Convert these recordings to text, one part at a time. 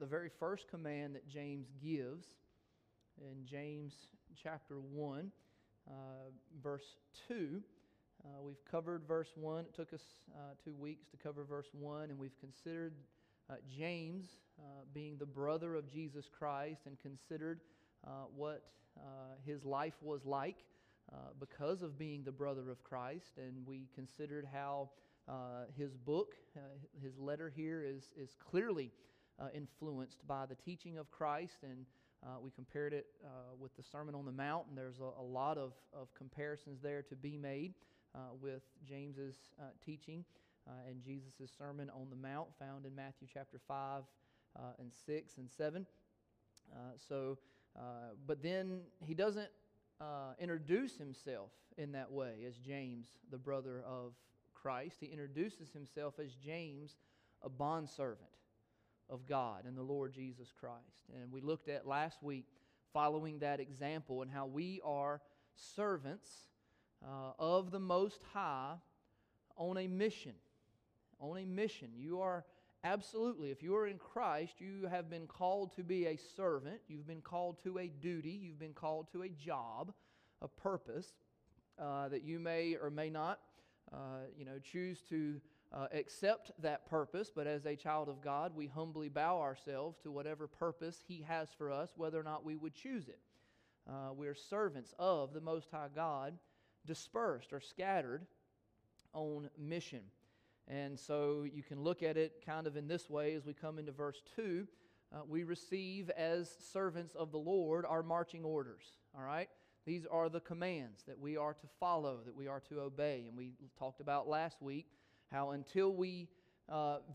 the very first command that James gives in James chapter 1, verse 2. We've covered verse 1. It took us 2 weeks to cover verse 1, and we've considered James being the brother of Jesus Christ, and considered what his life was like because of being the brother of Christ. And we considered how his book, his letter here is clearly influenced by the teaching of Christ, and we compared it with the Sermon on the Mount, and there's a lot of comparisons there to be made with James's teaching. And Jesus' Sermon on the Mount, found in Matthew chapter 5 and 6 and 7. But then he doesn't introduce himself in that way as James, the brother of Christ. He introduces himself as James, a bondservant of God and the Lord Jesus Christ. And we looked at last week, following that example, and how we are servants of the Most High on a mission. On a mission. You are absolutely, if you are in Christ, you have been called to be a servant. You've been called to a duty. You've been called to a job, a purpose that you may or may not, choose to accept that purpose. But as a child of God, we humbly bow ourselves to whatever purpose He has for us, whether or not we would choose it. We are servants of the Most High God, dispersed or scattered on mission. And so you can look at it kind of in this way as we come into verse 2. We receive as servants of the Lord our marching orders, all right? These are the commands that we are to follow, that we are to obey. And we talked about last week how until we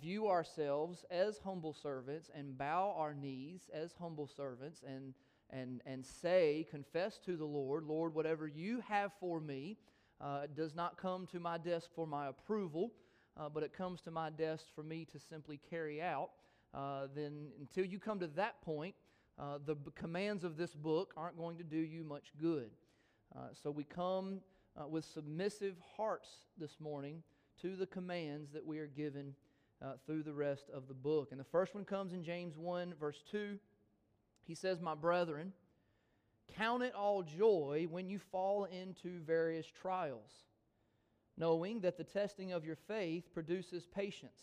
view ourselves as humble servants and bow our knees as humble servants and say, confess to the Lord, Lord, whatever you have for me does not come to my desk for my approval, but it comes to my desk for me to simply carry out, then until you come to that point, the commands of this book aren't going to do you much good. So we come with submissive hearts this morning to the commands that we are given through the rest of the book. And the first one comes in James 1, verse 2. He says, "My brethren, count it all joy when you fall into various trials, knowing that the testing of your faith produces patience.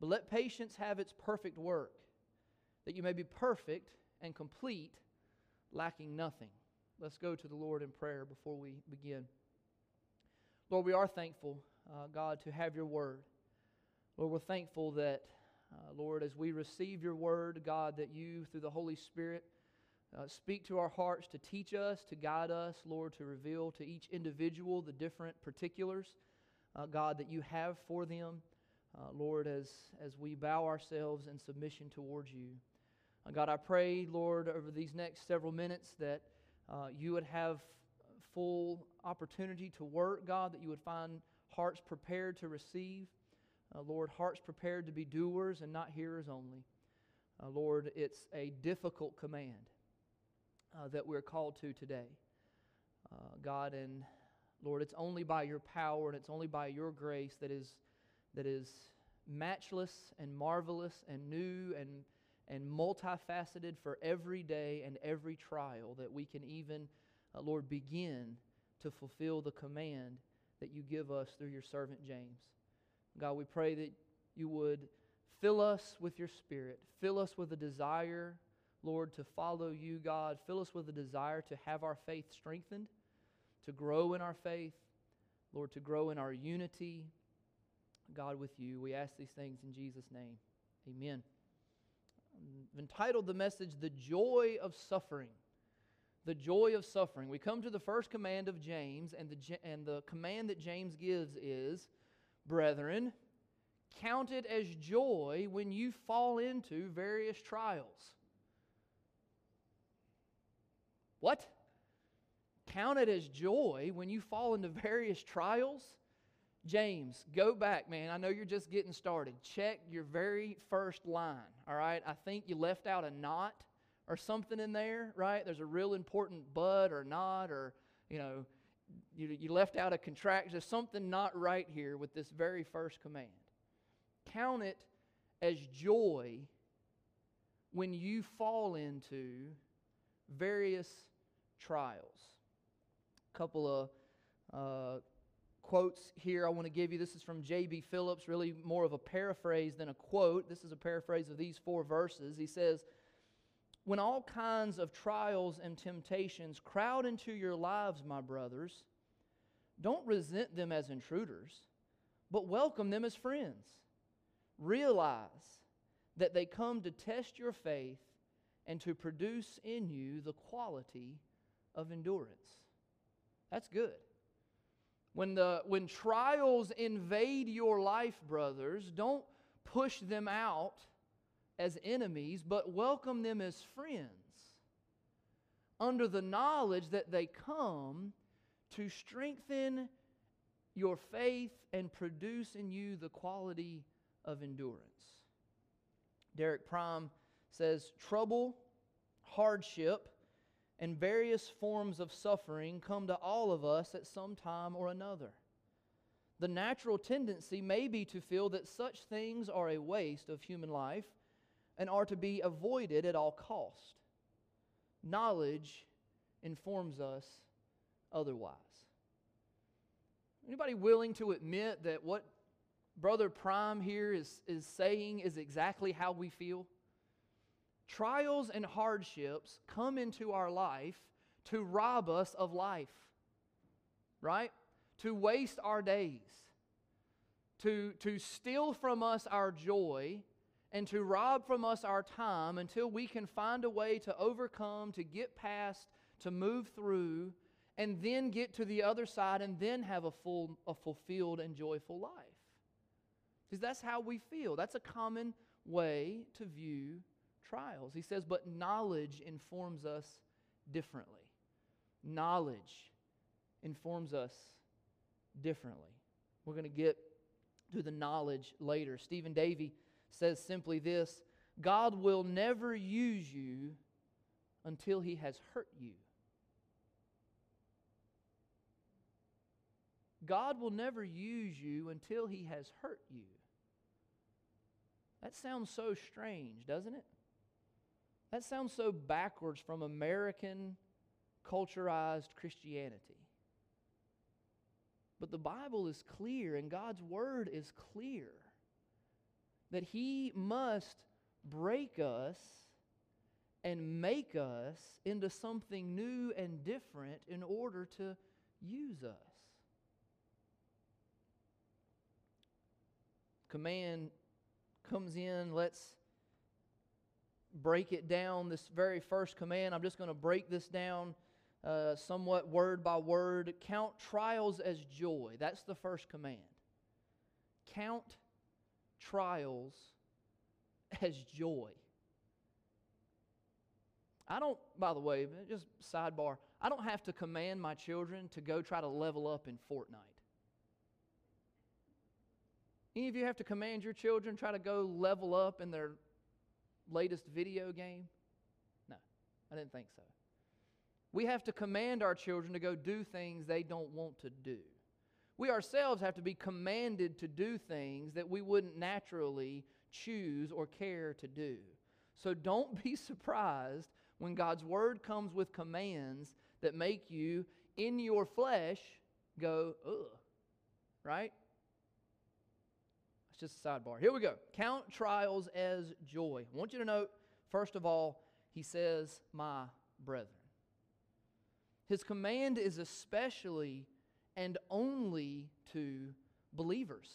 But let patience have its perfect work, that you may be perfect and complete, lacking nothing." Let's go to the Lord in prayer before we begin. Lord, we are thankful, God, to have your word. Lord, we're thankful that, Lord, as we receive your word, God, that you, through the Holy Spirit, speak to our hearts to teach us, to guide us, Lord, to reveal to each individual the different particulars, God, that you have for them, Lord, as we bow ourselves in submission towards you. God, I pray, Lord, over these next several minutes that you would have full opportunity to work, God, that you would find hearts prepared to receive, Lord, hearts prepared to be doers and not hearers only. Lord, it's a difficult command that we're called to today. God and Lord, it's only by your power and it's only by your grace that is matchless and marvelous and new and multifaceted for every day and every trial that we can even, Lord, begin to fulfill the command that you give us through your servant James. God, we pray that you would fill us with your Spirit, fill us with a desire, Lord, to follow you, God. Fill us with a desire to have our faith strengthened, to grow in our faith, Lord, to grow in our unity, God, with you. We ask these things in Jesus' name. Amen. I've entitled the message, "The Joy of Suffering." The joy of suffering. We come to the first command of James, and the command that James gives is, "Brethren, count it as joy when you fall into various trials." What? Count it as joy when you fall into various trials? James, go back, man. I know you're just getting started. Check your very first line, all right? I think you left out a "not" or something in there, right? There's a real important "but" or "not" or, you left out a contraction. There's something not right here with this very first command. Count it as joy when you fall into various trials. A couple of quotes here I want to give you. This is from J.B. Phillips, really more of a paraphrase than a quote. This is a paraphrase of these four verses. He says, "When all kinds of trials and temptations crowd into your lives, my brothers, don't resent them as intruders, but welcome them as friends. Realize that they come to test your faith and to produce in you the quality of endurance." That's good. When trials invade your life, brothers, don't push them out as enemies, but welcome them as friends, under the knowledge that they come to strengthen your faith and produce in you the quality of endurance. Derek Prime says, "Trouble, hardship, and various forms of suffering come to all of us at some time or another. The natural tendency may be to feel that such things are a waste of human life and are to be avoided at all cost. Knowledge informs us otherwise." Anybody willing to admit that what Brother Prime here is saying is exactly how we feel? Trials and hardships come into our life to rob us of life, right? To waste our days, to steal from us our joy, and to rob from us our time until we can find a way to overcome, to get past, to move through, and then get to the other side and then have a fulfilled and joyful life. Because that's how we feel. That's a common way to view trials. He says, but knowledge informs us differently. Knowledge informs us differently. We're going to get to the knowledge later. Stephen Davey says simply this: God will never use you until He has hurt you. God will never use you until He has hurt you. That sounds so strange, doesn't it? That sounds so backwards from American culturized Christianity. But the Bible is clear, and God's Word is clear, that He must break us and make us into something new and different in order to use us. Command comes in. Let's break it down. This very first command, I'm just going to break this down somewhat word by word. Count trials as joy. That's the first command. Count trials as joy. I don't, by the way, just sidebar, I don't have to command my children to go try to level up in Fortnite. Any of you have to command your children try to go level up in their latest video game? No, I didn't think so. We have to command our children to go do things they don't want to do. We ourselves have to be commanded to do things that we wouldn't naturally choose or care to do. So don't be surprised when God's Word comes with commands that make you, in your flesh, go, ugh, right? Just a sidebar. Here we go. Count trials as joy. I want you to note, first of all, he says, my brethren. His command is especially and only to believers.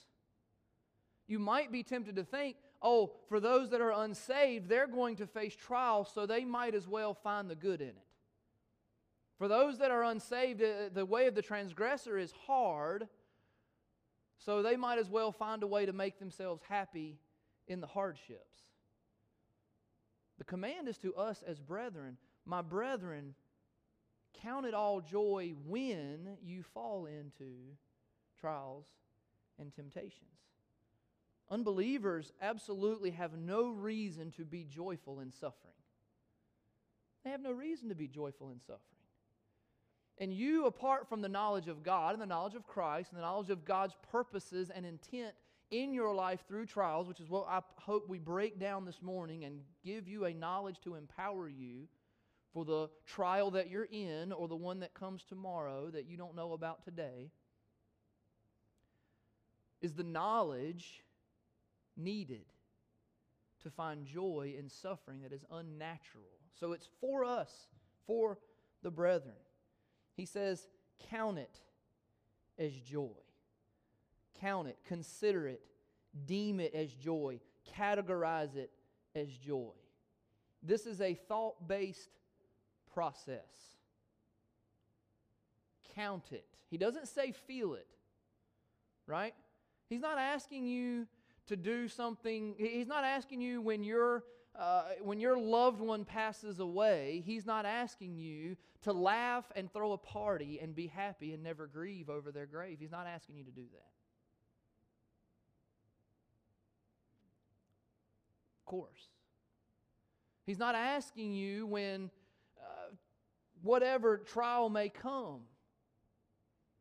You might be tempted to think, oh, for those that are unsaved, they're going to face trials, so they might as well find the good in it. For those that are unsaved, the way of the transgressor is hard, so they might as well find a way to make themselves happy in the hardships. The command is to us as brethren. My brethren, count it all joy when you fall into trials and temptations. Unbelievers absolutely have no reason to be joyful in suffering. They have no reason to be joyful in suffering. And you, apart from the knowledge of God and the knowledge of Christ and the knowledge of God's purposes and intent in your life through trials, which is what I hope we break down this morning and give you a knowledge to empower you for the trial that you're in or the one that comes tomorrow that you don't know about today, is the knowledge needed to find joy in suffering that is unnatural. So it's for us, for the brethren. He says, count it as joy. Count it, consider it, deem it as joy, categorize it as joy. This is a thought-based process. Count it. He doesn't say feel it, right? He's not asking you to do something. He's not asking you when your loved one passes away, he's not asking you to laugh and throw a party and be happy and never grieve over their grave. He's not asking you to do that. Of course. He's not asking you when whatever trial may come,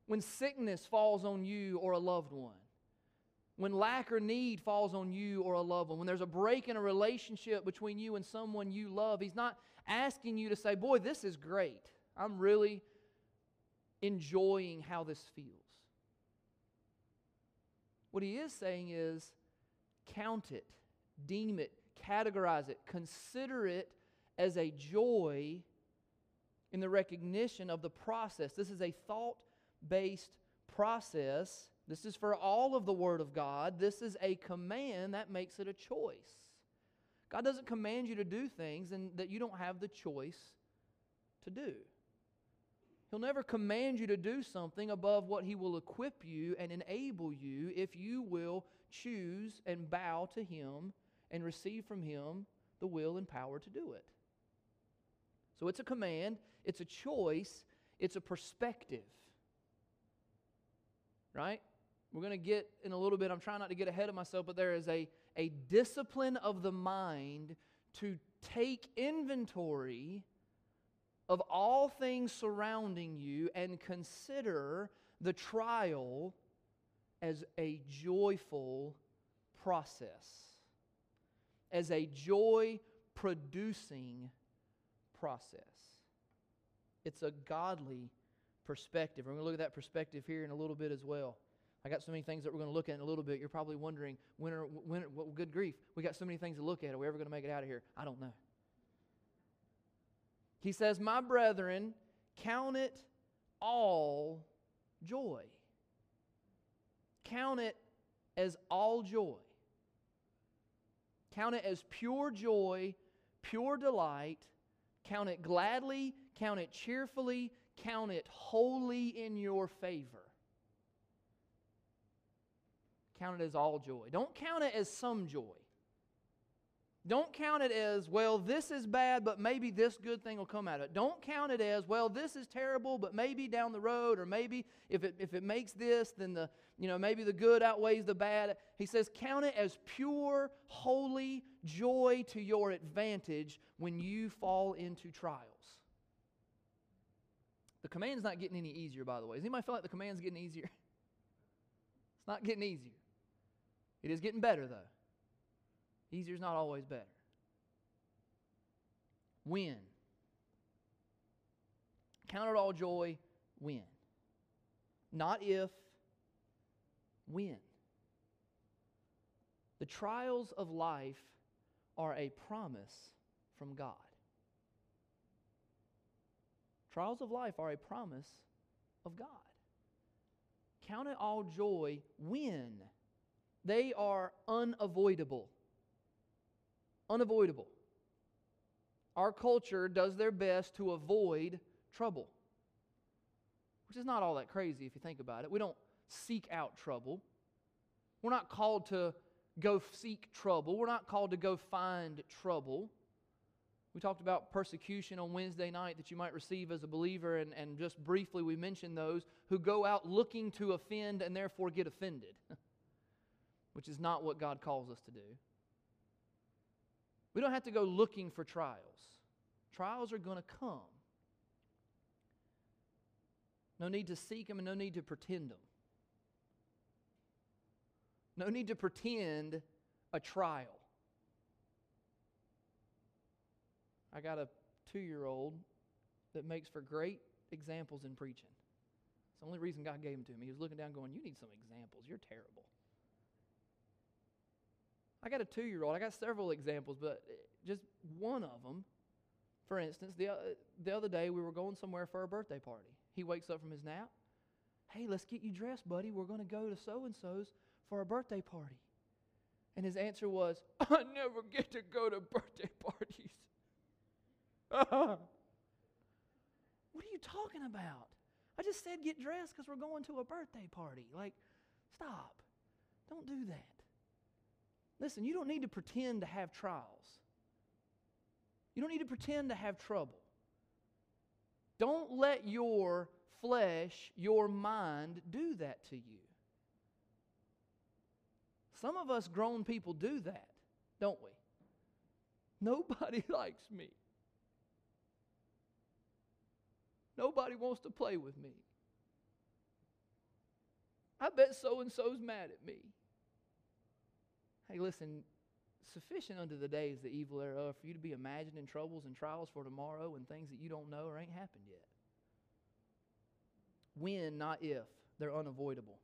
when sickness falls on you or a loved one, when lack or need falls on you or a loved one, when there's a break in a relationship between you and someone you love, he's not asking you to say, boy, this is great. I'm really enjoying how this feels. What he is saying is, count it, deem it, categorize it, consider it as a joy in the recognition of the process. This is a thought-based process. This is for all of the Word of God. This is a command that makes it a choice. God doesn't command you to do things and that you don't have the choice to do. He'll never command you to do something above what He will equip you and enable you if you will choose and bow to Him and receive from Him the will and power to do it. So it's a command, it's a choice, it's a perspective. Right? We're going to get in a little bit, I'm trying not to get ahead of myself, but there is a discipline of the mind to take inventory of all things surrounding you and consider the trial as a joyful process, as a joy-producing process. It's a godly perspective. We're going to look at that perspective here in a little bit as well. I got so many things that we're going to look at in a little bit. You're probably wondering, well, good grief, we got so many things to look at. Are we ever going to make it out of here? I don't know. He says, my brethren, count it all joy. Count it as all joy. Count it as pure joy, pure delight. Count it gladly, count it cheerfully, count it wholly in your favor. Count it as all joy. Don't count it as some joy. Don't count it as, well, this is bad, but maybe this good thing will come out of it. Don't count it as, well, this is terrible, but maybe down the road, or maybe if it makes this, then the, you know, maybe the good outweighs the bad. He says, count it as pure, holy joy to your advantage when you fall into trials. The command's not getting any easier, by the way. Does anybody feel like the command's getting easier? It's not getting easier. It is getting better, though. Easier is not always better. Win. Count it all joy, win. Not if, win. The trials of life are a promise from God. Trials of life are a promise of God. Count it all joy, win. They are unavoidable. Unavoidable. Our culture does their best to avoid trouble, which is not all that crazy if you think about it. We don't seek out trouble. We're not called to go seek trouble. We're not called to go find trouble. We talked about persecution on Wednesday night that you might receive as a believer, and just briefly we mentioned those who go out looking to offend and therefore get offended, which is not what God calls us to do. We don't have to go looking for trials. Trials are going to come. No need to seek them and no need to pretend them. No need to pretend a trial. I got a 2-year-old that makes for great examples in preaching. It's the only reason God gave him to me. He was looking down going, you need some examples. You're terrible. I got a 2-year-old. I got several examples, but just one of them, for instance, the other day we were going somewhere for a birthday party. He wakes up from his nap. Hey, let's get you dressed, buddy. We're going to go to so-and-so's for a birthday party. And his answer was, I never get to go to birthday parties. What are you talking about? I just said get dressed because we're going to a birthday party. Like, stop. Don't do that. Listen, you don't need to pretend to have trials. You don't need to pretend to have trouble. Don't let your flesh, your mind do that to you. Some of us grown people do that, don't we? Nobody likes me. Nobody wants to play with me. I bet so-and-so's mad at me. Hey, listen, sufficient unto the day is the evil thereof for you to be imagining troubles and trials for tomorrow and things that you don't know or ain't happened yet. When, not if. They're unavoidable.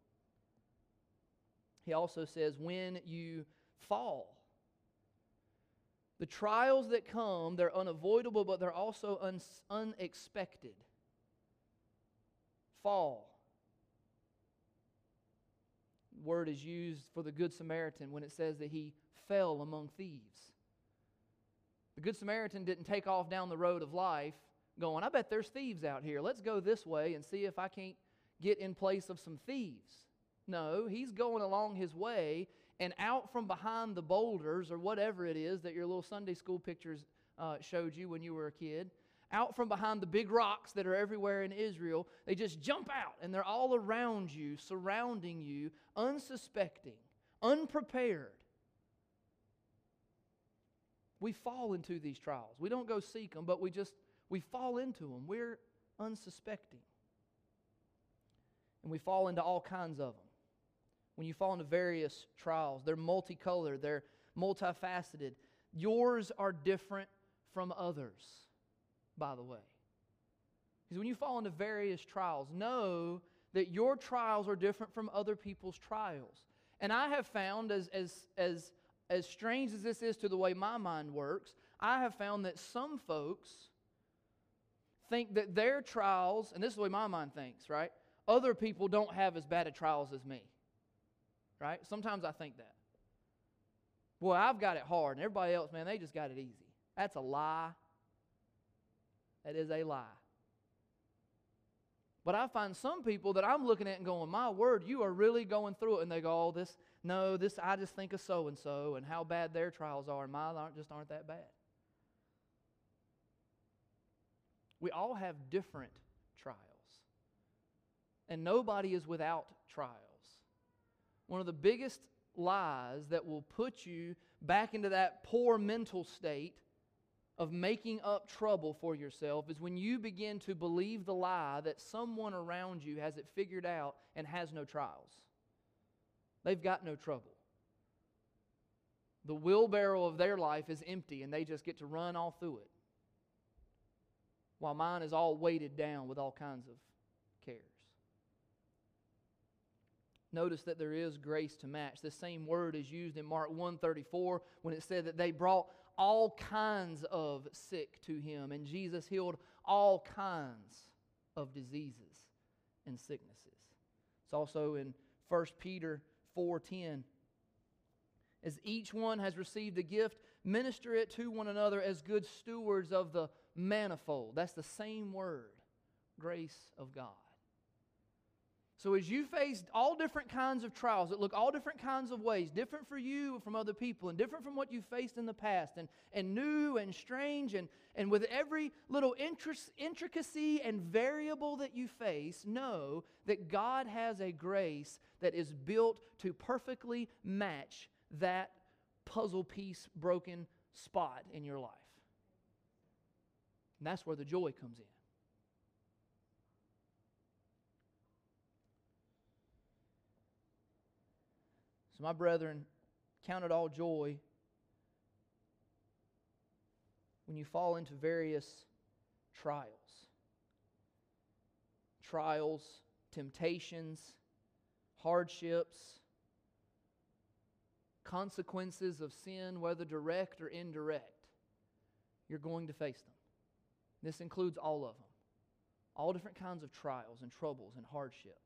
He also says, when you fall. The trials that come, they're unavoidable, but they're also unexpected. Fall. The word is used for the Good Samaritan when it says that he fell among thieves. The Good Samaritan didn't take off down the road of life going, I bet there's thieves out here. Let's go this way and see if I can't get in place of some thieves. No, he's going along his way, and out from behind the boulders or whatever it is that your little Sunday school pictures showed you when you were a kid, out from behind the big rocks that are everywhere in Israel, they just jump out and they're all around you, surrounding you, unsuspecting, unprepared. We fall into these trials. We don't go seek them, but we fall into them. We're unsuspecting. And we fall into all kinds of them. When you fall into various trials, they're multicolored, they're multifaceted. Yours are different from others, by the way. Because when you fall into various trials, know that your trials are different from other people's trials. And I have found, as strange as this is to the way my mind works, I have found that some folks think that their trials, and this is the way my mind thinks, right? Other people don't have as bad a trials as me, right? Sometimes I think that. Boy, I've got it hard, and everybody else, man, they just got it easy. That's a lie. That is a lie. But I find some people that I'm looking at and going, my word, you are really going through it. And they go, oh, this, I just think of so-and-so and how bad their trials are, and mine aren't that bad. We all have different trials. And nobody is without trials. One of the biggest lies that will put you back into that poor mental state of making up trouble for yourself is when you begin to believe the lie that someone around you has it figured out and has no trials. They've got no trouble. The wheelbarrow of their life is empty and they just get to run all through it. While mine is all weighted down with all kinds of cares. Notice that there is grace to match. The same word is used in Mark 1:34 when it said that they brought all kinds of sick to him, and Jesus healed all kinds of diseases and sicknesses. It's also in 1 Peter 4:10. As each one has received a gift, minister it to one another as good stewards of the manifold. That's the same word, grace of God. So as you face all different kinds of trials that look all different kinds of ways, different for you from other people and different from what you faced in the past and new and strange and with every little intricacy and variable that you face, know that God has a grace that is built to perfectly match that puzzle piece broken spot in your life. And that's where the joy comes in. So my brethren, count it all joy when you fall into various trials, temptations, hardships, consequences of sin, whether direct or indirect. You're going to face them. This includes all of them. All different kinds of trials and troubles and hardships.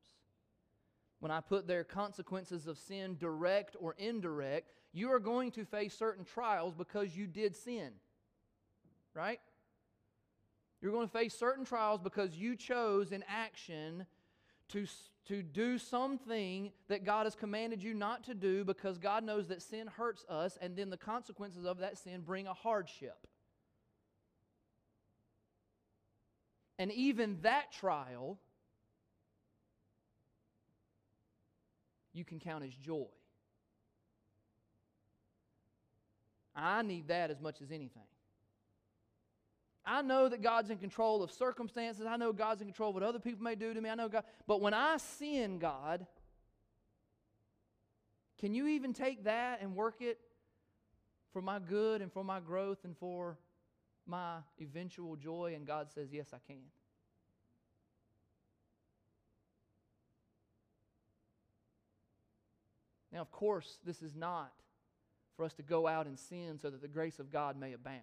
When I put their consequences of sin, direct or indirect, you are going to face certain trials because you did sin. Right? You're going to face certain trials because you chose an action to do something that God has commanded you not to do, because God knows that sin hurts us, and then the consequences of that sin bring a hardship. And even that trial, you can count as joy. I need that as much as anything. I know that God's in control of circumstances. I know God's in control of what other people may do to me. I know God. But when I sin, God, can you even take that and work it for my good and for my growth and for my eventual joy? And God says, yes, I can. Now, of course, this is not for us to go out and sin so that the grace of God may abound.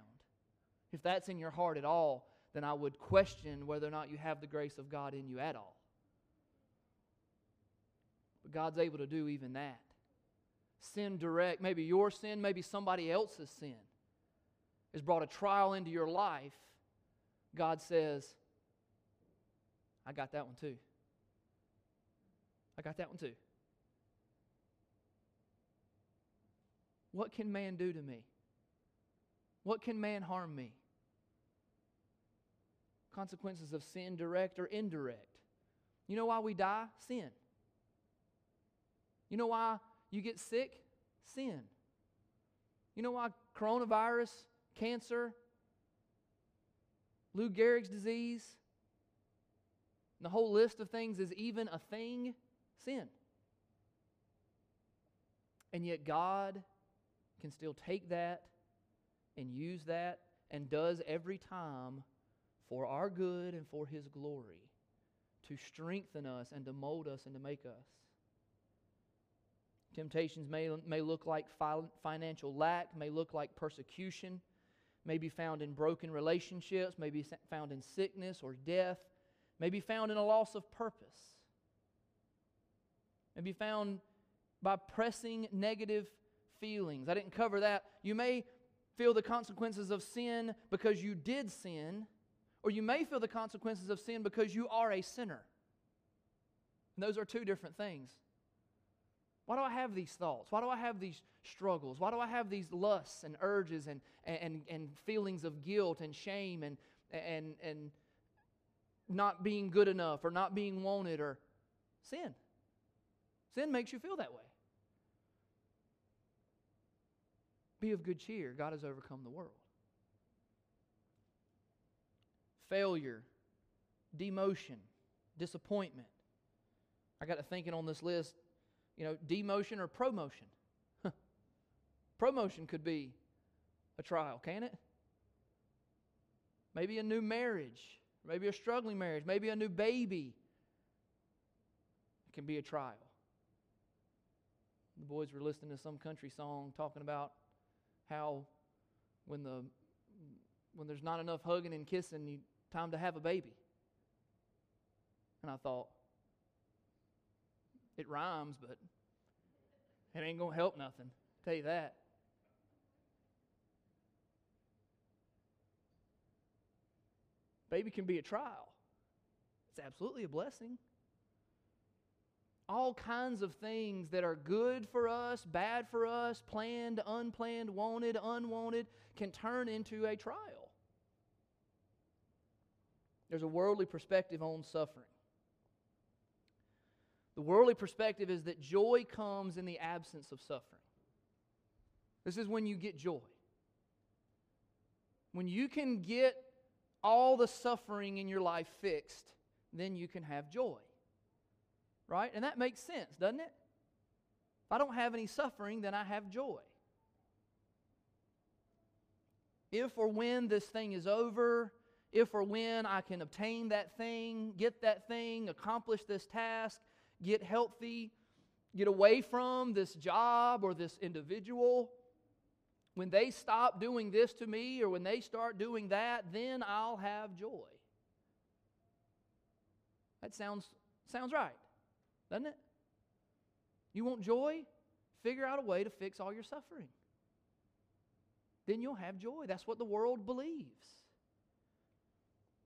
If that's in your heart at all, then I would question whether or not you have the grace of God in you at all. But God's able to do even that. Sin direct, maybe your sin, maybe somebody else's sin has brought a trial into your life. God says, I got that one too. I got that one too. What can man do to me? What can man harm me? Consequences of sin, direct or indirect. You know why we die? Sin. You know why you get sick? Sin. You know why coronavirus, cancer, Lou Gehrig's disease, and the whole list of things is even a thing? Sin. And yet God can still take that and use that, and does every time for our good and for His glory, to strengthen us and to mold us and to make us. Temptations may look like financial lack, may look like persecution, may be found in broken relationships, may be found in sickness or death, may be found in a loss of purpose, may be found by pressing negative feelings. I didn't cover that. You may feel the consequences of sin because you did sin, or you may feel the consequences of sin because you are a sinner. And those are two different things. Why do I have these thoughts? Why do I have these struggles? Why do I have these lusts and urges and feelings of guilt and shame and not being good enough or not being wanted or sin? Sin makes you feel that way. Be of good cheer. God has overcome the world. Failure, demotion, disappointment. I got to thinking on this list, demotion or promotion. Promotion could be a trial, can't it? Maybe a new marriage, maybe a struggling marriage, maybe a new baby. It can be a trial. The boys were listening to some country song talking about how when there's not enough hugging and kissing, time to have a baby. And I thought, it rhymes, but it ain't going to help nothing. I'll tell you that. Baby can be a trial. It's absolutely a blessing. All kinds of things that are good for us, bad for us, planned, unplanned, wanted, unwanted, can turn into a trial. There's a worldly perspective on suffering. The worldly perspective is that joy comes in the absence of suffering. This is when you get joy. When you can get all the suffering in your life fixed, then you can have joy. Right? And that makes sense, doesn't it? If I don't have any suffering, then I have joy. If or when this thing is over, if or when I can obtain that thing, get that thing, accomplish this task, get healthy, get away from this job or this individual, when they stop doing this to me or when they start doing that, then I'll have joy. That sounds right, doesn't it? You want joy? Figure out a way to fix all your suffering. Then you'll have joy. That's what the world believes.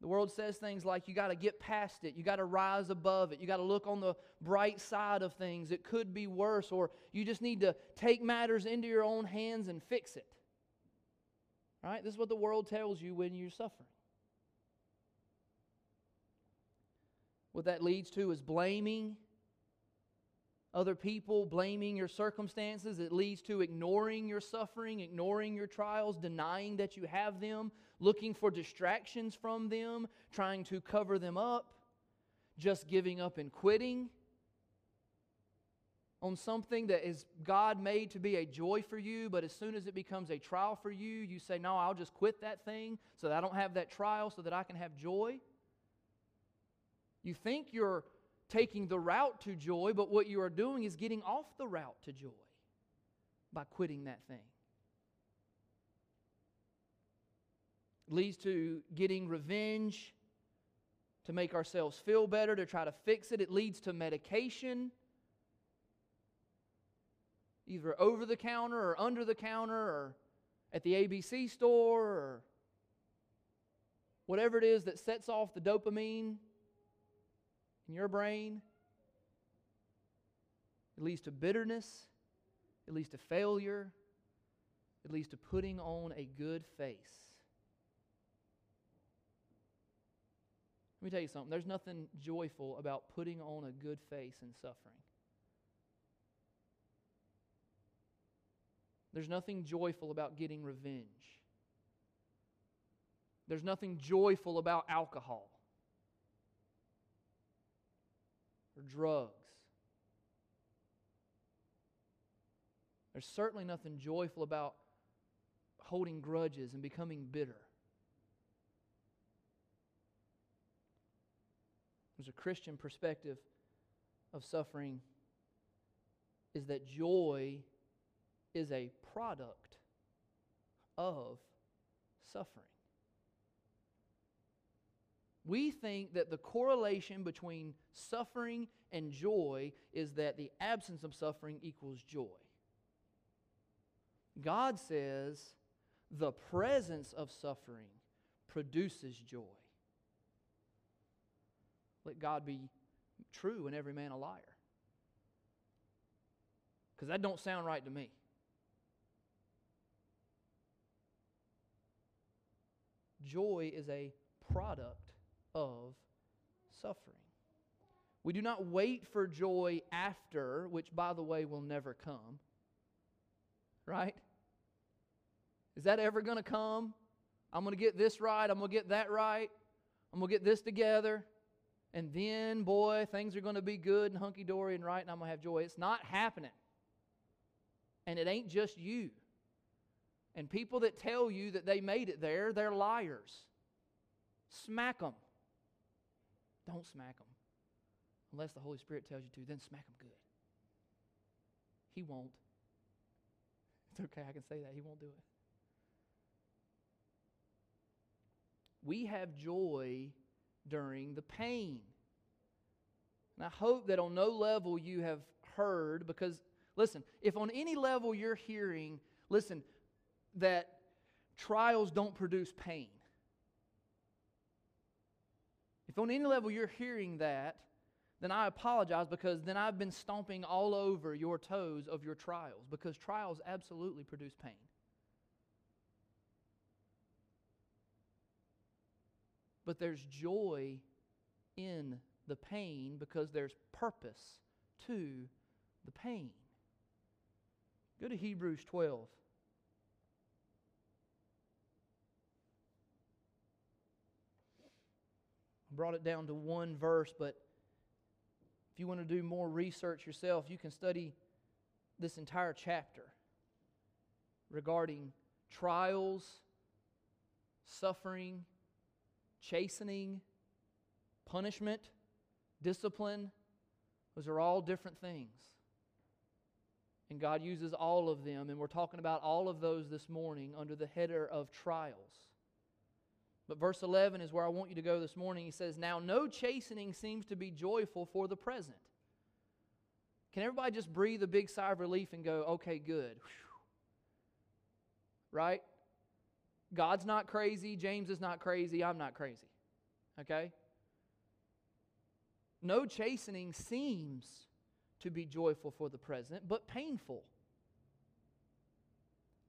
The world says things like, you got to get past it, you got to rise above it, you got to look on the bright side of things, it could be worse, or you just need to take matters into your own hands and fix it. All right? This is what the world tells you when you're suffering. What that leads to is blaming other people, blaming your circumstances. It leads to ignoring your suffering, ignoring your trials, denying that you have them, looking for distractions from them, trying to cover them up, just giving up and quitting on something that is God made to be a joy for you, but as soon as it becomes a trial for you, you say, no, I'll just quit that thing so that I don't have that trial so that I can have joy. You think you're taking the route to joy, but what you are doing is getting off the route to joy by quitting that thing. It leads to getting revenge, to make ourselves feel better, to try to fix it. It leads to medication, either over the counter or under the counter or at the ABC store or whatever it is that sets off the dopamine in your brain. It leads to bitterness. It leads to failure. It leads to putting on a good face. Let me tell you something. There's nothing joyful about putting on a good face in suffering. There's nothing joyful about getting revenge. There's nothing joyful about alcohol or drugs. There's certainly nothing joyful about holding grudges and becoming bitter. There's a Christian perspective of suffering is that joy is a product of suffering. We think that the correlation between suffering and joy is that the absence of suffering equals joy. God says the presence of suffering produces joy. Let God be true and every man a liar. Because that don't sound right to me. Joy is a product of suffering. We do not wait for joy after, which by the way will never come. Right? Is that ever going to come? I'm going to get this right, I'm going to get that right, I'm going to get this together, and then, boy, things are going to be good and hunky-dory and right, and I'm going to have joy. It's not happening. And it ain't just you. And people that tell you that they made it there, they're liars. Smack them. Don't smack them. Unless the Holy Spirit tells you to, then smack them good. He won't. It's okay, I can say that. He won't do it. We have joy during the pain. And I hope that on no level you have heard, because, listen, if on any level you're hearing, listen, that trials don't produce pain. If on any level you're hearing that, then I apologize, because then I've been stomping all over your toes of your trials, because trials absolutely produce pain. But there's joy in the pain because there's purpose to the pain. Go to Hebrews 12. Brought it down to one verse, but if you want to do more research yourself, you can study this entire chapter regarding trials, suffering, chastening, punishment, discipline. Those are all different things. And God uses all of them, and we're talking about all of those this morning under the header of trials. But verse 11 is where I want you to go this morning. He says, now no chastening seems to be joyful for the present. Can everybody just breathe a big sigh of relief and go, okay, good. Whew. Right? God's not crazy. James is not crazy. I'm not crazy. Okay? No chastening seems to be joyful for the present, but painful.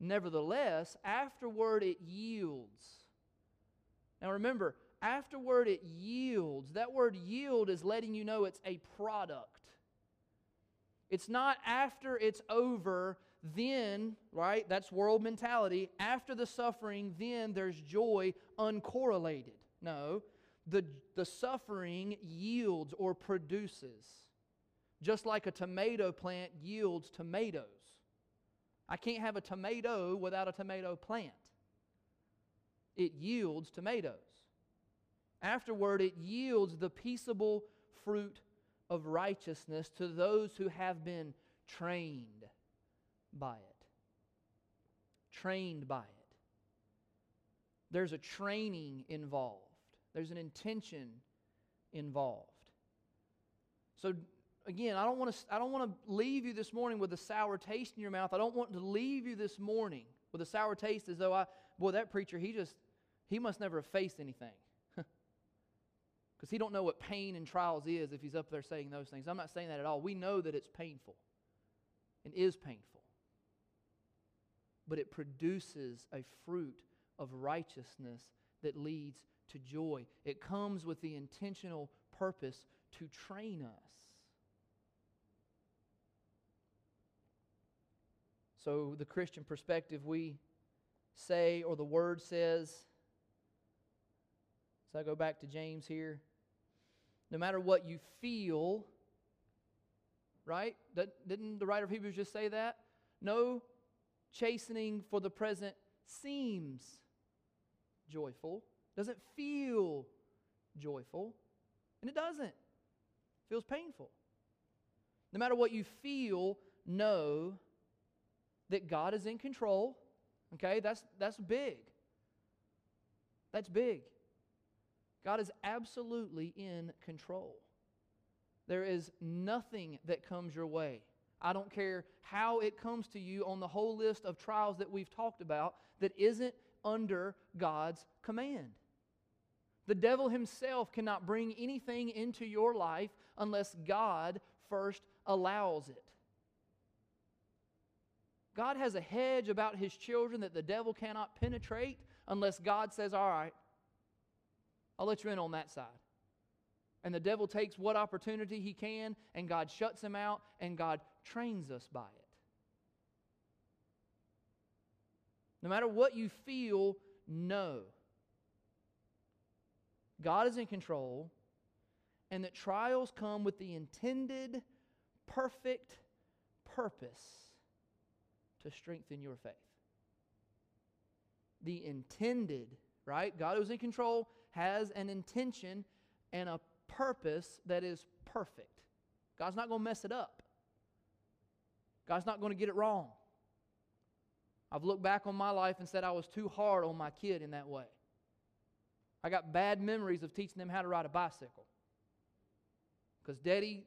Nevertheless, afterward it yields. Now remember, afterward it yields. That word yield is letting you know it's a product. It's not after it's over, then, right? That's world mentality. After the suffering, then there's joy uncorrelated. No, the suffering yields or produces. Just like a tomato plant yields tomatoes. I can't have a tomato without a tomato plant. It yields tomatoes. Afterward, it yields the peaceable fruit of righteousness to those who have been trained by it. Trained by it. There's a training involved. There's an intention involved. So again, I don't want to leave you this morning with a sour taste in your mouth. I don't want to leave you this morning with a sour taste as though that preacher, he must never have faced anything. Because he don't know what pain and trials is if he's up there saying those things. I'm not saying that at all. We know that it's painful. It is painful. But it produces a fruit of righteousness that leads to joy. It comes with the intentional purpose to train us. So the Christian perspective, we say, or the Word says, so I go back to James here, no matter what you feel, right? Didn't the writer of Hebrews just say that? No chastening for the present seems joyful. Doesn't feel joyful. And it doesn't. It feels painful. No matter what you feel, know that God is in control. Okay, that's big. That's big. God is absolutely in control. There is nothing that comes your way. I don't care how it comes to you on the whole list of trials that we've talked about that isn't under God's command. The devil himself cannot bring anything into your life unless God first allows it. God has a hedge about His children that the devil cannot penetrate unless God says, all right, I'll let you in on that side. And the devil takes what opportunity he can, and God shuts him out, and God trains us by it. No matter what you feel, know God is in control, and that trials come with the intended, perfect purpose to strengthen your faith. The intended, right? God who's in control has an intention and a purpose that is perfect. God's not going to mess it up. God's not going to get it wrong. I've looked back on my life and said I was too hard on my kid in that way. I got bad memories of teaching them how to ride a bicycle. Because Daddy's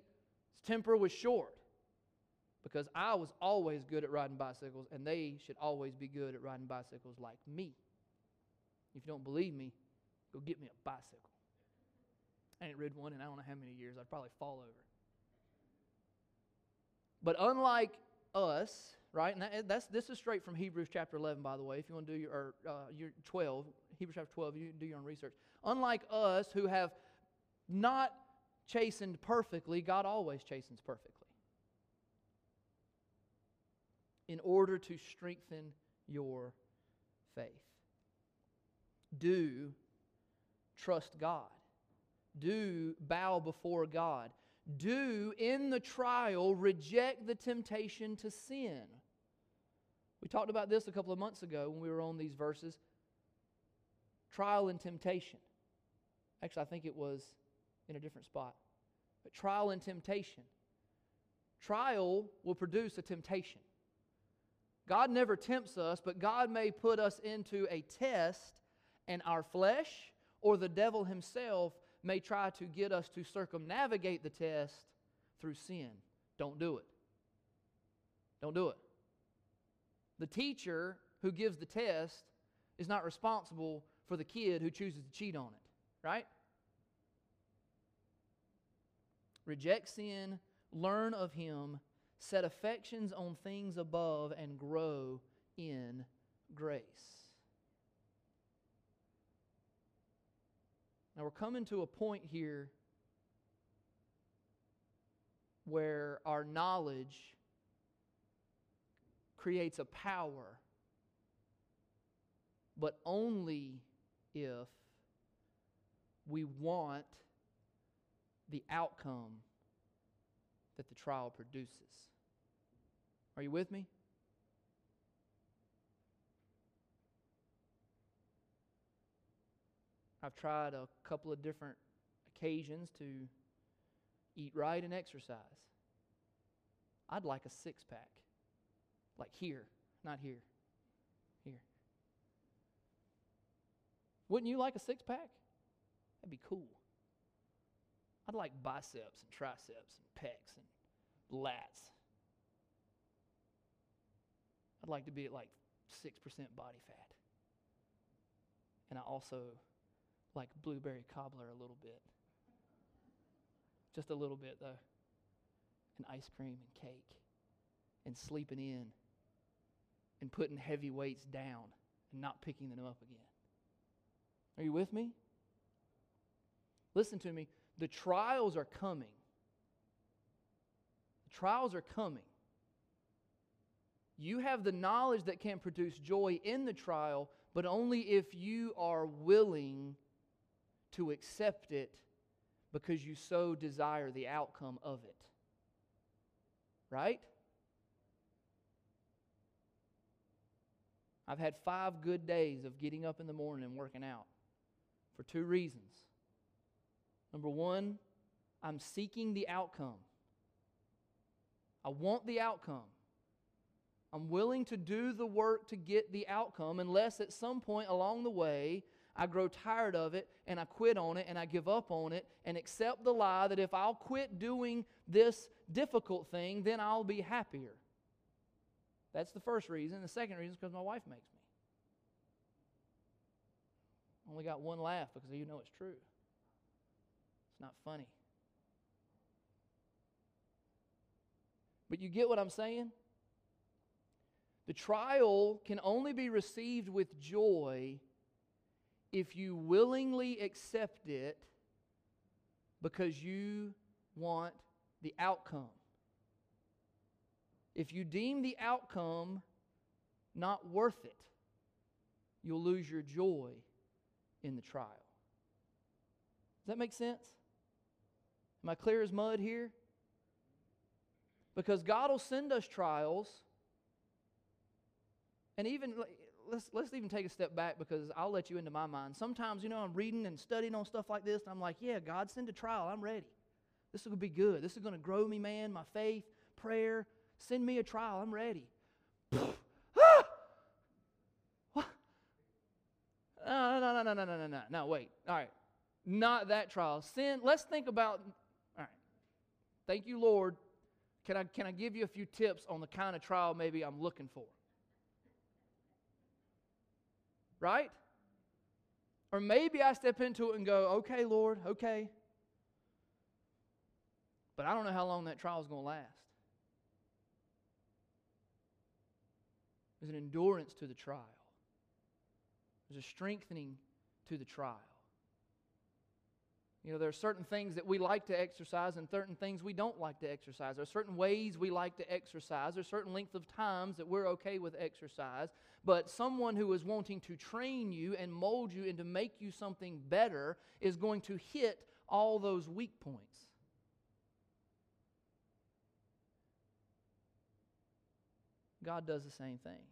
temper was short. Because I was always good at riding bicycles, and they should always be good at riding bicycles like me. If you don't believe me, go get me a bicycle. I ain't ridden one in I don't know how many years. I'd probably fall over. But unlike us, right? And this is straight from Hebrews chapter 11, by the way. If you want to do your 12, Hebrews chapter 12, you do your own research. Unlike us who have not chastened perfectly, God always chastens perfectly. In order to strengthen your faith. Do trust God. Do bow before God. do in the trial reject the temptation to sin. We talked about this a couple of months ago when we were on these verses. Trial and temptation. Actually, I think it was in a different spot. But trial and temptation. Trial will produce a temptation. God never tempts us, but God may put us into a test, and our flesh or the devil himself may try to get us to circumnavigate the test through sin. Don't do it. Don't do it. The teacher who gives the test is not responsible for the kid who chooses to cheat on it, right? Reject sin, learn of Him, set affections on things above, and grow in grace. Now we're coming to a point here where our knowledge creates a power, but only if we want the outcome that the trial produces. Are you with me? I've tried a couple of different occasions to eat right and exercise. I'd like a six-pack. Like here, not here. Here. Wouldn't you like a six-pack? That'd be cool. I'd like biceps and triceps and pecs and lats. I'd like to be at like 6% body fat. And I also like blueberry cobbler a little bit. Just a little bit, though. And ice cream and cake. And sleeping in. And putting heavy weights down. And not picking them up again. Are you with me? Listen to me. The trials are coming. The trials are coming. You have the knowledge that can produce joy in the trial, but only if you are willing to accept it because you so desire the outcome of it. Right? I've had 5 good days of getting up in the morning and working out for 2 reasons. Number 1, I'm seeking the outcome. I want the outcome. I'm willing to do the work to get the outcome unless at some point along the way I grow tired of it and I quit on it and I give up on it and accept the lie that if I'll quit doing this difficult thing, then I'll be happier. That's the first reason. The second reason is because my wife makes me. I only got one laugh because you know it's true. It's not funny. But you get what I'm saying? The trial can only be received with joy if you willingly accept it because you want the outcome. If you deem the outcome not worth it, you'll lose your joy in the trial. Does that make sense? Am I clear as mud here? Because God will send us trials. And even, let's even take a step back because I'll let you into my mind. Sometimes, you know, I'm reading and studying on stuff like this, and I'm like, yeah, God, send a trial. I'm ready. This is going to be good. This is going to grow me, man, my faith, prayer. Send me a trial. I'm ready. Ah! What? No. No, wait. All right. Not that trial. Sin. Let's think about, all right. Thank you, Lord. Can I give you a few tips on the kind of trial maybe I'm looking for? Right? Or maybe I step into it and go, okay, Lord, okay. But I don't know how long that trial is going to last. There's an endurance to the trial. There's a strengthening to the trial. You know, there are certain things that we like to exercise and certain things we don't like to exercise. There are certain ways we like to exercise. There are certain lengths of times that we're okay with exercise. But someone who is wanting to train you and mold you and to make you something better is going to hit all those weak points. God does the same thing.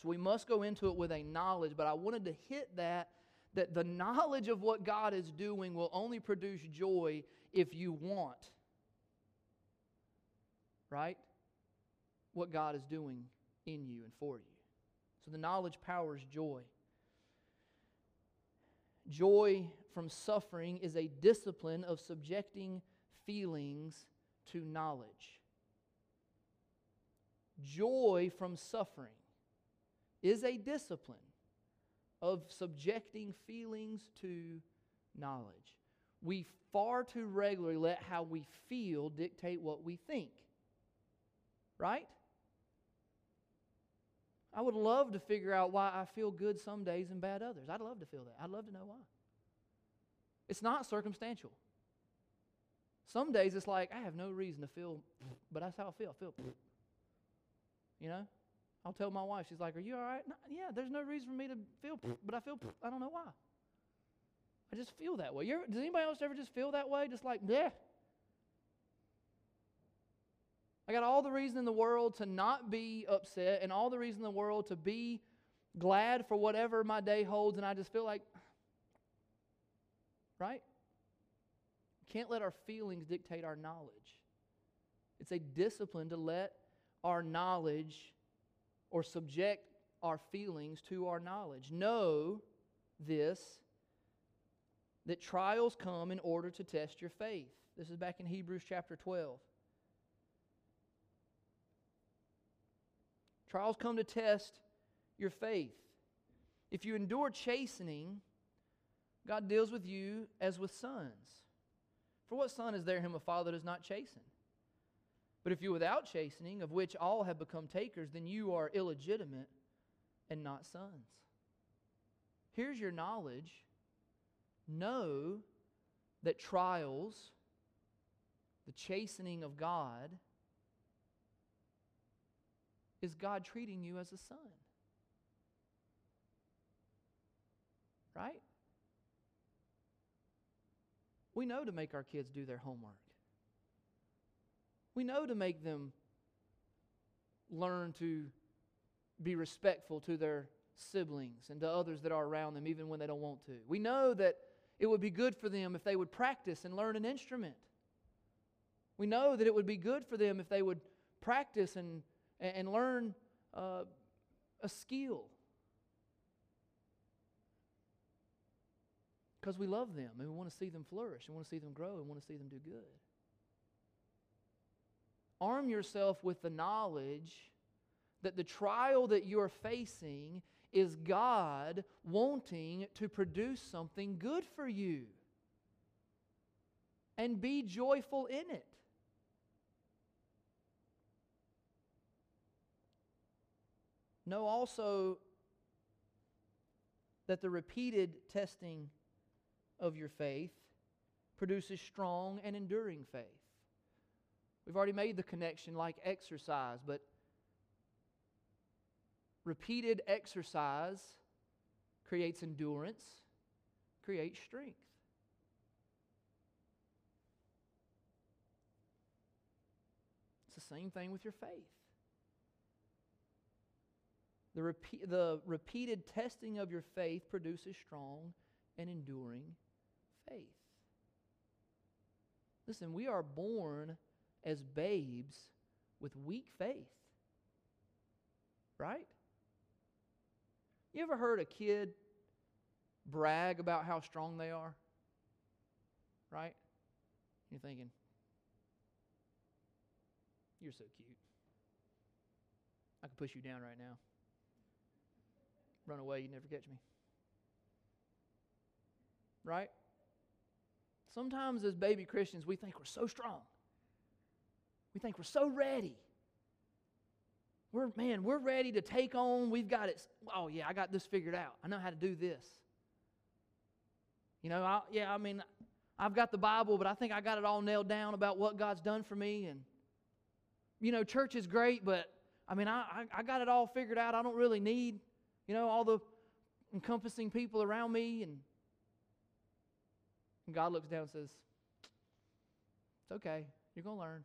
So we must go into it with a knowledge, but I wanted to hit that the knowledge of what God is doing will only produce joy if you want, right, what God is doing in you and for you. So the knowledge powers joy. Joy from suffering is a discipline of subjecting feelings to knowledge. Joy from suffering is a discipline of subjecting feelings to knowledge. We far too regularly let how we feel dictate what we think. Right? I would love to figure out why I feel good some days and bad others. I'd love to feel that. I'd love to know why. It's not circumstantial. Some days it's like, I have no reason to feel, but that's how I feel. I feel, you know? I'll tell my wife, she's like, are you all right? No, yeah, there's no reason for me to feel, but I feel, I don't know why. I just feel that way. Does anybody else ever just feel that way? Just like, yeah. I got all the reason in the world to not be upset and all the reason in the world to be glad for whatever my day holds, and I just feel like, right? Can't let our feelings dictate our knowledge. It's a discipline to let our knowledge or subject our feelings to our knowledge. Know this, that trials come in order to test your faith. This is back in Hebrews chapter 12. Trials come to test your faith. If you endure chastening, God deals with you as with sons. For what son is there whom a father does not chasten? But if you without chastening, of which all have become takers, then you are illegitimate and not sons. Here's your knowledge. Know that trials, the chastening of God, is God treating you as a son? Right? We know to make our kids do their homework. We know to make them learn to be respectful to their siblings and to others that are around them, even when they don't want to. We know that it would be good for them if they would practice and learn an instrument. We know that it would be good for them if they would practice and learn a skill. Because we love them and we want to see them flourish, we want to see them grow, and we want to see them do good. Arm yourself with the knowledge that the trial that you're facing is God wanting to produce something good for you. And be joyful in it. Know also that the repeated testing of your faith produces strong and enduring faith. We've already made the connection like exercise, but repeated exercise creates endurance, creates strength. It's the same thing with your faith. The repeated testing of your faith produces strong and enduring faith. Listen, we are born as babes with weak faith. Right? You ever heard a kid brag about how strong they are? Right? You're thinking, you're so cute. I could push you down right now. Run away, you'd never catch me. Right? Sometimes as baby Christians, we think we're so strong. We think we're so ready. We're ready to take on. We've got it. Oh, yeah, I got this figured out. I know how to do this. You know, I've got the Bible, but I think I got it all nailed down about what God's done for me. And, you know, church is great, but, I got it all figured out. I don't really need, you know, all the encompassing people around me. And God looks down and says, it's okay. You're going to learn.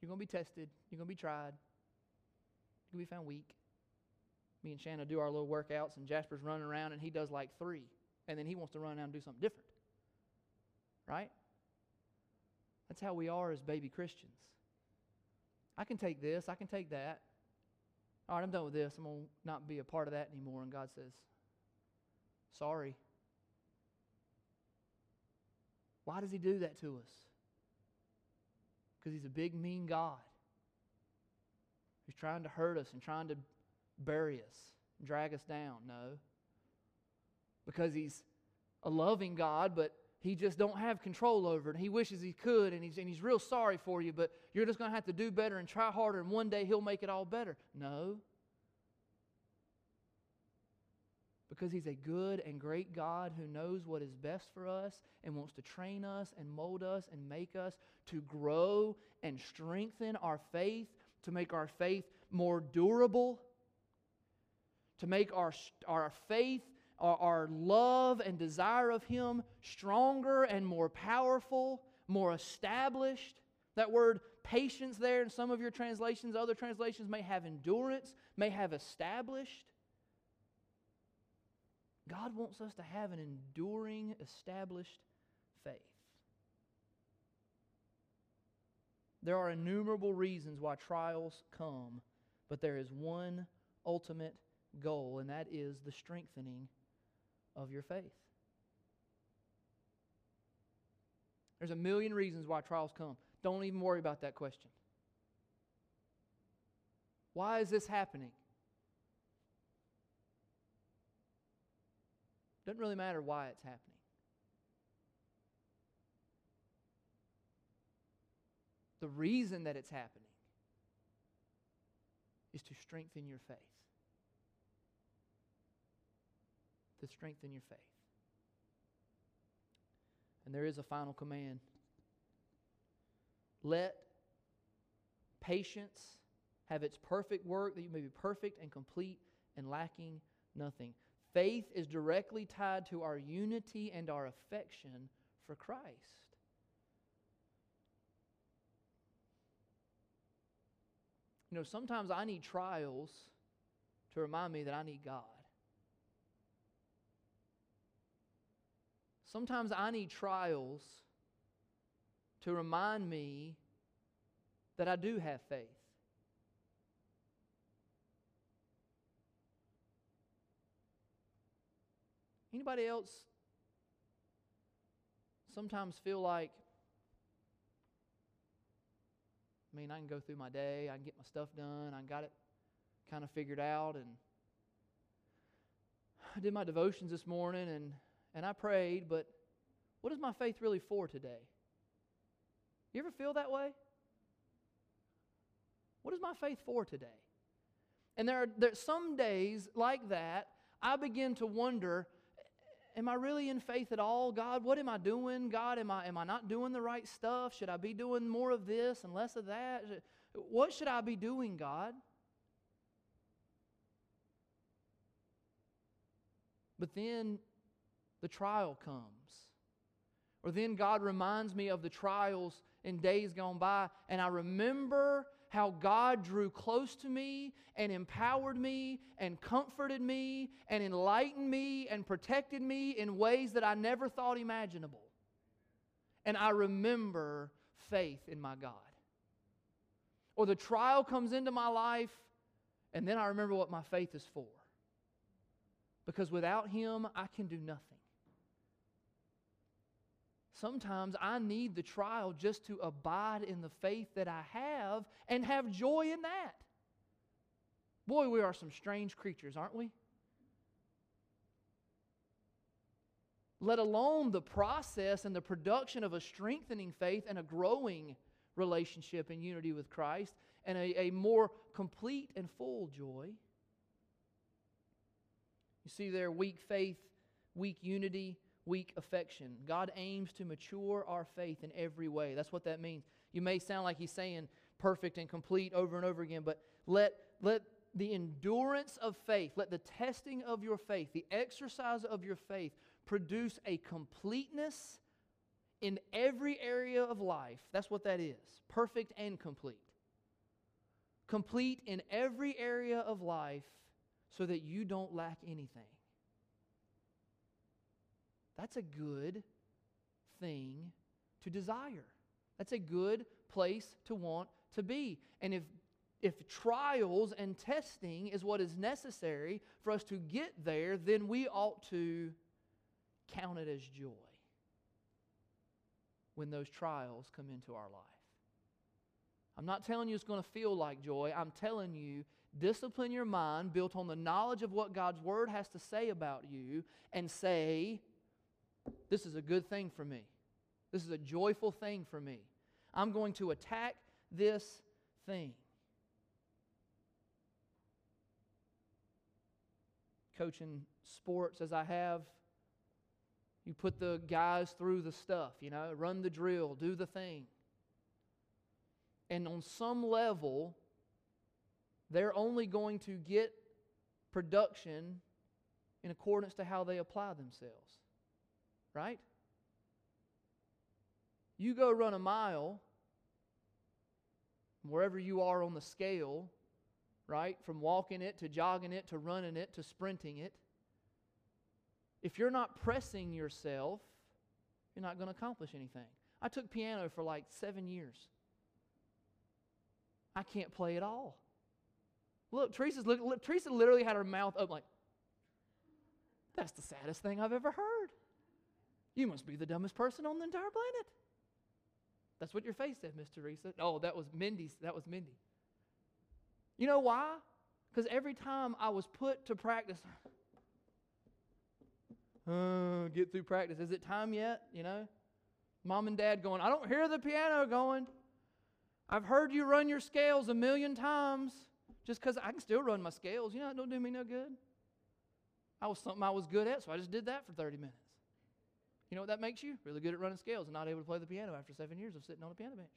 You're going to be tested. You're going to be tried. You're going to be found weak. Me and Shanna do our little workouts, and Jasper's running around, and he does like 3. And then he wants to run out and do something different. Right? That's how we are as baby Christians. I can take this. I can take that. All right, I'm done with this. I'm going to not be a part of that anymore. And God says, sorry. Why does He do that to us? Because He's a big, mean God who's trying to hurt us and trying to bury us, drag us down. No. Because He's a loving God, but He just don't have control over it. He wishes He could, and He's real sorry for you, but you're just going to have to do better and try harder, and one day He'll make it all better. No. Because He's a good and great God who knows what is best for us and wants to train us and mold us and make us to grow and strengthen our faith, to make our faith more durable, to make our faith, our love and desire of Him stronger and more powerful, more established. That word patience there in some of your translations, other translations may have endurance, may have established. God wants us to have an enduring, established faith. There are innumerable reasons why trials come, but there is one ultimate goal, and that is the strengthening of your faith. There's a million reasons why trials come. Don't even worry about that question. Why is this happening? Doesn't really matter why it's happening. The reason that it's happening is to strengthen your faith. To strengthen your faith. And there is a final command. Let patience have its perfect work, that you may be perfect and complete and lacking nothing. Faith is directly tied to our unity and our affection for Christ. You know, sometimes I need trials to remind me that I need God. Sometimes I need trials to remind me that I do have faith. Anybody else sometimes feel like, I mean, I can go through my day, I can get my stuff done, I got it kind of figured out, and I did my devotions this morning, and I prayed, but what is my faith really for today? You ever feel that way? What is my faith for today? And there are some days like that, I begin to wonder, am I really in faith at all? God, what am I doing? God, am I not doing the right stuff? Should I be doing more of this and less of that? What should I be doing, God? But then the trial comes. Or then God reminds me of the trials in days gone by, and I remember how God drew close to me and empowered me and comforted me and enlightened me and protected me in ways that I never thought imaginable. And I remember faith in my God. Or the trial comes into my life, and then I remember what my faith is for. Because without Him, I can do nothing. Sometimes I need the trial just to abide in the faith that I have and have joy in that. Boy, we are some strange creatures, aren't we? Let alone the process and the production of a strengthening faith and a growing relationship in unity with Christ and a more complete and full joy. You see there, weak faith, weak unity, weak affection. God aims to mature our faith in every way. That's what that means. You may sound like He's saying perfect and complete over and over again, but let the endurance of faith, let the testing of your faith, the exercise of your faith produce a completeness in every area of life. That's what that is. Perfect and complete. complete in every area of life so that you don't lack anything. That's a good thing to desire. That's a good place to want to be. And if trials and testing is what is necessary for us to get there, then we ought to count it as joy when those trials come into our life. I'm not telling you it's going to feel like joy. I'm telling you, discipline your mind built on the knowledge of what God's Word has to say about you and say, this is a good thing for me. This is a joyful thing for me. I'm going to attack this thing. Coaching sports as I have, you put the guys through the stuff, you know, run the drill, do the thing. And on some level, they're only going to get production in accordance to how they apply themselves. Right? You go run a mile, wherever you are on the scale, right? From walking it to jogging it to running it to sprinting it. If you're not pressing yourself, you're not going to accomplish anything. I took piano for like 7 years. I can't play at all. Look, Teresa literally had her mouth open like, that's the saddest thing I've ever heard. You must be the dumbest person on the entire planet. That's what your face said, Miss Teresa. Oh, that was Mindy's. That was Mindy. You know why? Because every time I was put to practice, get through practice. Is it time yet? You know, mom and dad going, I don't hear the piano going. I've heard you run your scales 1,000,000 times. Just because I can still run my scales, you know, it don't do me no good. I was something I was good at, so I just did that for 30 minutes. You know what that makes you? Really good at running scales and not able to play the piano after 7 years of sitting on a piano bench.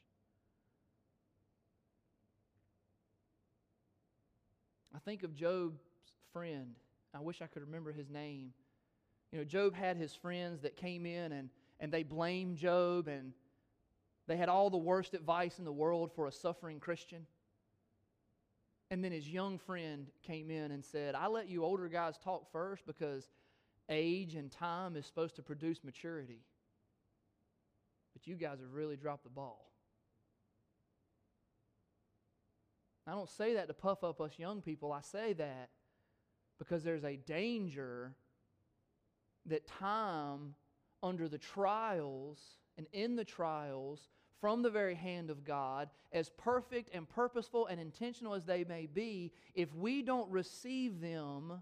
I think of Job's friend. I wish I could remember his name. You know, Job had his friends that came in and they blamed Job and they had all the worst advice in the world for a suffering Christian. And then his young friend came in and said, I let you older guys talk first because age and time is supposed to produce maturity. But you guys have really dropped the ball. I don't say that to puff up us young people. I say that because there's a danger that time under the trials and in the trials from the very hand of God, as perfect and purposeful and intentional as they may be, if we don't receive them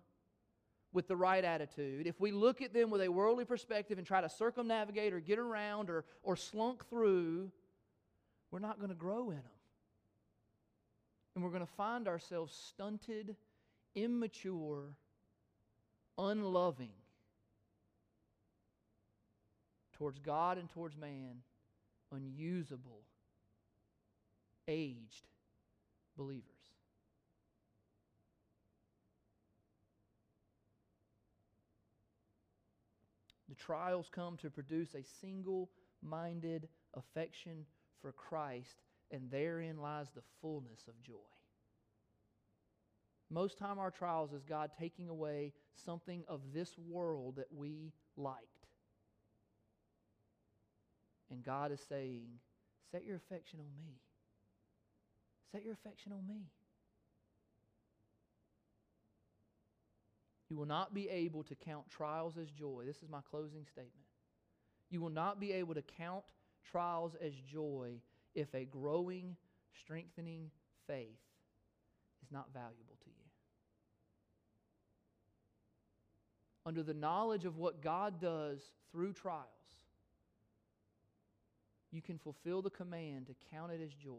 with the right attitude, if we look at them with a worldly perspective and try to circumnavigate or get around or slunk through, we're not going to grow in them. And we're going to find ourselves stunted, immature, unloving towards God and towards man, unusable, aged believers. The trials come to produce a single-minded affection for Christ, and therein lies the fullness of joy. Most time our trials is God taking away something of this world that we liked. And God is saying, set your affection on me. Set your affection on me. You will not be able to count trials as joy. This is my closing statement. You will not be able to count trials as joy if a growing, strengthening faith is not valuable to you. Under the knowledge of what God does through trials, you can fulfill the command to count it as joy.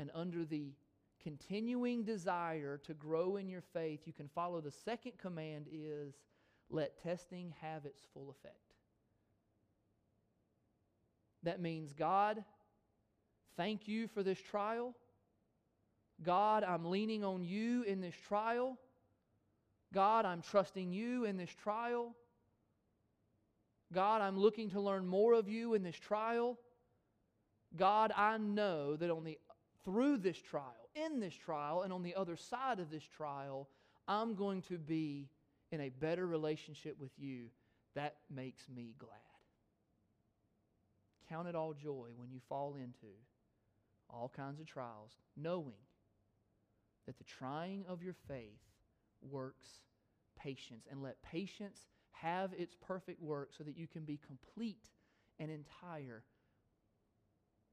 And under the continuing desire to grow in your faith, you can follow the second command is, let testing have its full effect. That means, God, thank you for this trial. God, I'm leaning on you in this trial. God, I'm trusting you in this trial. God, I'm looking to learn more of you in this trial. God, I know that on the through this trial, in this trial, and on the other side of this trial, I'm going to be in a better relationship with you. That makes me glad. Count it all joy when you fall into all kinds of trials, knowing that the trying of your faith works patience. And let patience have its perfect work so that you can be complete and entire,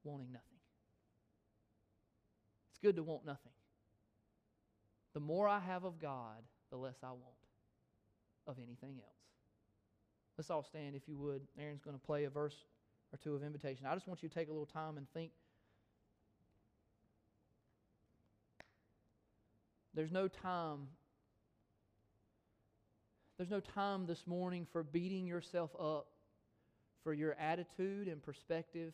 wanting nothing. It's good to want nothing. The more I have of God, the less I want of anything else. Let's all stand if you would. Aaron's going to play a verse or two of invitation. I just want you to take a little time and think. There's no time this morning for beating yourself up for your attitude and perspective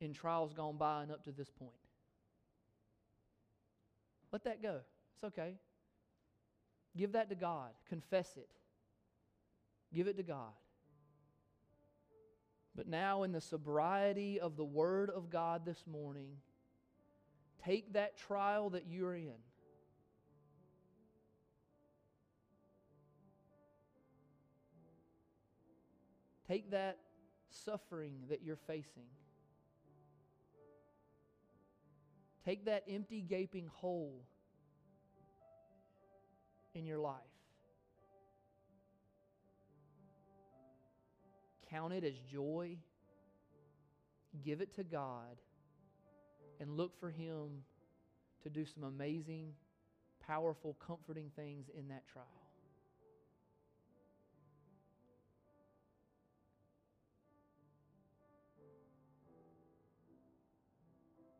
in trials gone by and up to this point. Let that go. It's okay. Give that to God. Confess it. Give it to God. But now, in the sobriety of the Word of God this morning, take that trial that you're in . Take that suffering that you're facing. Take that empty, gaping hole in your life. Count it as joy. Give it to God. And look for Him to do some amazing, powerful, comforting things in that trial.